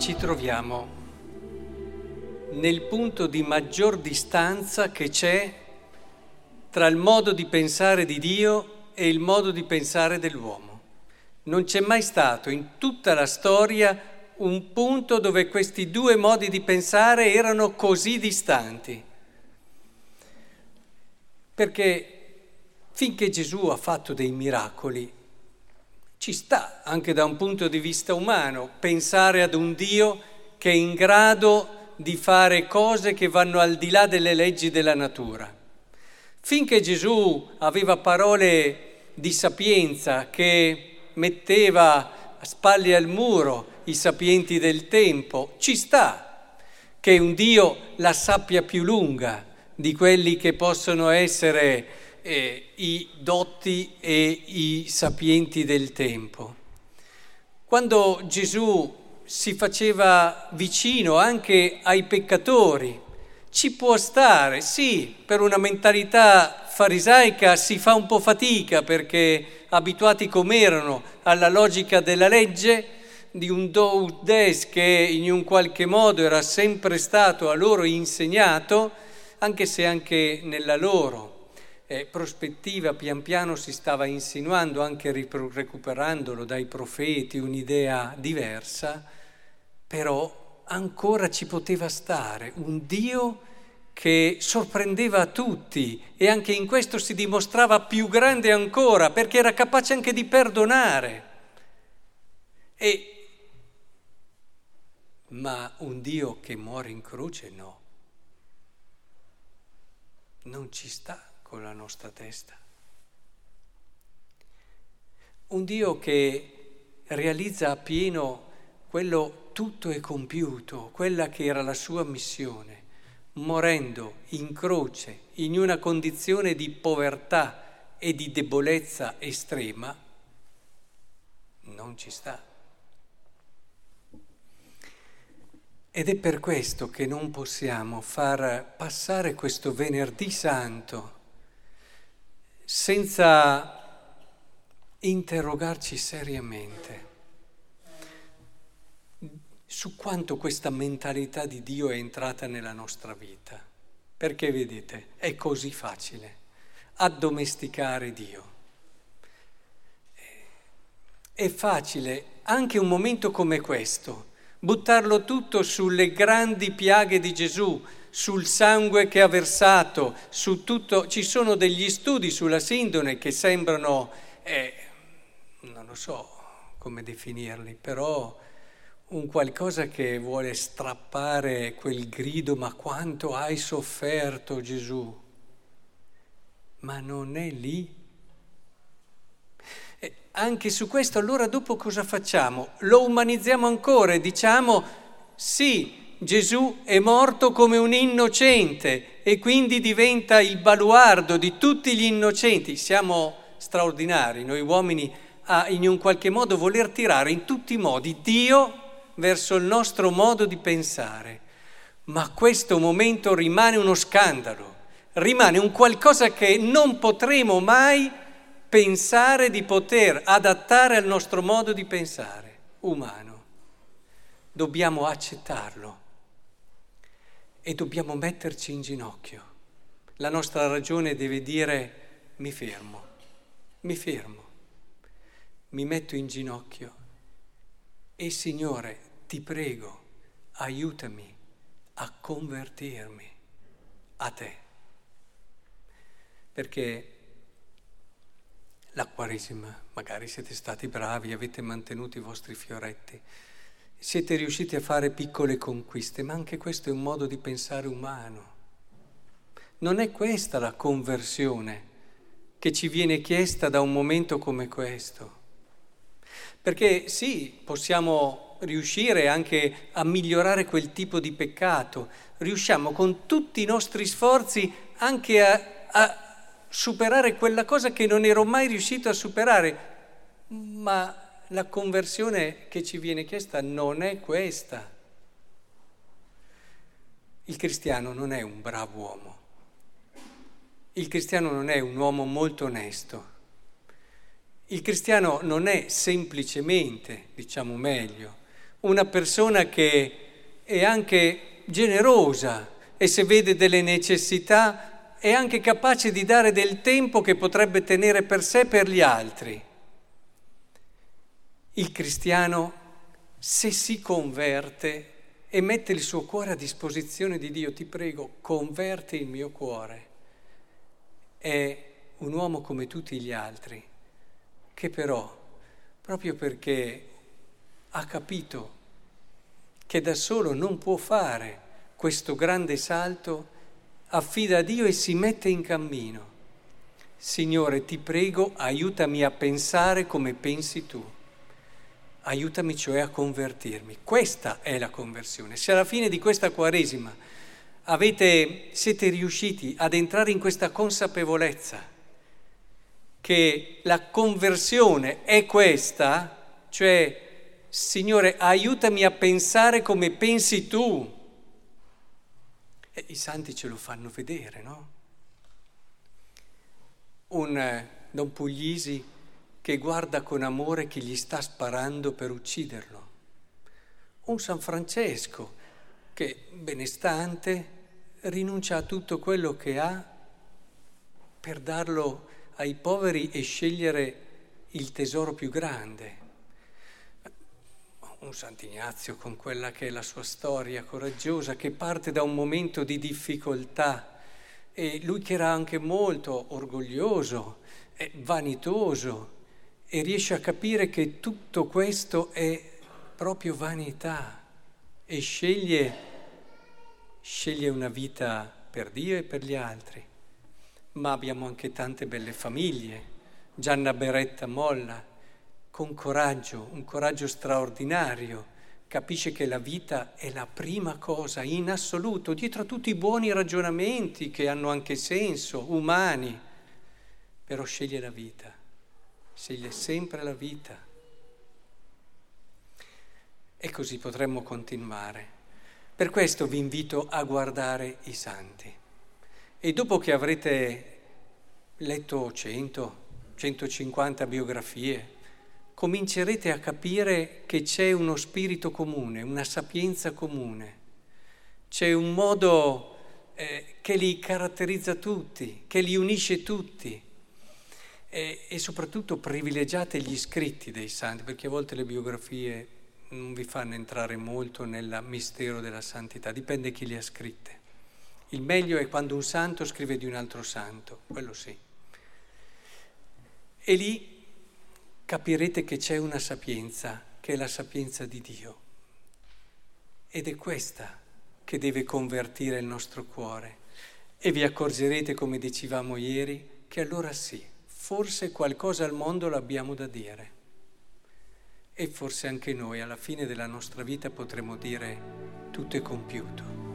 Ci troviamo nel punto di maggior distanza che c'è tra il modo di pensare di Dio e il modo di pensare dell'uomo. Non c'è mai stato in tutta la storia un punto dove questi due modi di pensare erano così distanti. Perché finché Gesù ha fatto dei miracoli, ci sta, anche da un punto di vista umano, pensare ad un Dio che è in grado di fare cose che vanno al di là delle leggi della natura. Finché Gesù aveva parole di sapienza che metteva a spalle al muro i sapienti del tempo, ci sta che un Dio la sappia più lunga di quelli che possono essere i dotti e i sapienti del tempo. Quando Gesù si faceva vicino anche ai peccatori, ci può stare, sì, per una mentalità farisaica si fa un po' fatica perché abituati com'erano alla logica della legge, di un do des che in un qualche modo era sempre stato a loro insegnato, anche se anche nella loro prospettiva pian piano si stava insinuando, anche recuperandolo dai profeti, un'idea diversa, però ancora ci poteva stare un Dio che sorprendeva tutti e anche in questo si dimostrava più grande ancora, perché era capace anche di perdonare. Ma un Dio che muore in croce, no, non ci sta con la nostra testa. Un Dio che realizza appieno quello tutto e compiuto, quella che era la sua missione, morendo in croce in una condizione di povertà e di debolezza estrema, non ci sta. Ed è per questo che non possiamo far passare questo Venerdì Santo senza interrogarci seriamente su quanto questa mentalità di Dio è entrata nella nostra vita. Perché vedete, è così facile addomesticare Dio. È facile anche un momento come questo buttarlo tutto sulle grandi piaghe di Gesù, sul sangue che ha versato, su tutto. Ci sono degli studi sulla sindone che sembrano, non lo so come definirli, però un qualcosa che vuole strappare quel grido: ma quanto hai sofferto Gesù? Ma non è lì. Anche su questo allora dopo cosa facciamo? Lo umanizziamo ancora e diciamo sì, Gesù è morto come un innocente e quindi diventa il baluardo di tutti gli innocenti. Siamo straordinari, noi uomini, a in un qualche modo voler tirare in tutti i modi Dio verso il nostro modo di pensare. Ma questo momento rimane uno scandalo, rimane un qualcosa che non potremo mai pensare di poter adattare al nostro modo di pensare umano. Dobbiamo accettarlo. E dobbiamo metterci in ginocchio. La nostra ragione deve dire: mi fermo, mi metto in ginocchio e Signore, ti prego, aiutami a convertirmi a te. Perché la Quaresima, magari siete stati bravi, avete mantenuto i vostri fioretti, siete riusciti a fare piccole conquiste, ma anche questo è un modo di pensare umano. Non è questa la conversione che ci viene chiesta da un momento come questo. Perché sì, possiamo riuscire anche a migliorare quel tipo di peccato, riusciamo con tutti i nostri sforzi anche a superare quella cosa che non ero mai riuscito a superare, ma la conversione che ci viene chiesta non è questa. Il cristiano non è un bravo uomo, il cristiano non è un uomo molto onesto, il cristiano non è semplicemente, diciamo meglio, una persona che è anche generosa e se vede delle necessità è anche capace di dare del tempo che potrebbe tenere per sé e per gli altri. Il cristiano, se si converte e mette il suo cuore a disposizione di Dio, ti prego, converti il mio cuore, è un uomo come tutti gli altri, che però, proprio perché ha capito che da solo non può fare questo grande salto, affida a Dio e si mette in cammino. Signore, ti prego, aiutami a pensare come pensi tu. Aiutami cioè a convertirmi. Questa è la conversione. Se alla fine di questa Quaresima siete riusciti ad entrare in questa consapevolezza che la conversione è questa, cioè Signore aiutami a pensare come pensi tu, e i santi ce lo fanno vedere, no? Un Don Puglisi che guarda con amore chi gli sta sparando per ucciderlo, un San Francesco che benestante rinuncia a tutto quello che ha per darlo ai poveri e scegliere il tesoro più grande, un Sant'Ignazio con quella che è la sua storia coraggiosa che parte da un momento di difficoltà e lui che era anche molto orgoglioso e vanitoso e riesce a capire che tutto questo è proprio vanità e sceglie una vita per Dio e per gli altri. Ma abbiamo anche tante belle famiglie, Gianna Beretta Molla, con coraggio, un coraggio straordinario, capisce che la vita è la prima cosa in assoluto, dietro a tutti i buoni ragionamenti che hanno anche senso, umani, però sceglie la vita, sceglie sempre la vita. E così potremmo continuare. Per questo vi invito a guardare i santi. E dopo che avrete letto 100, 150 biografie, comincerete a capire che c'è uno spirito comune, una sapienza comune. C'è un modo che li caratterizza tutti, che li unisce tutti. E soprattutto privilegiate gli scritti dei santi, perché a volte le biografie non vi fanno entrare molto nel mistero della santità, dipende chi le ha scritte. Il meglio è quando un santo scrive di un altro santo, quello sì. E lì capirete che c'è una sapienza, che è la sapienza di Dio. Ed è questa che deve convertire il nostro cuore. E vi accorgerete, come dicevamo ieri, che allora sì, forse qualcosa al mondo l'abbiamo da dire. E forse anche noi alla fine della nostra vita potremo dire tutto è compiuto.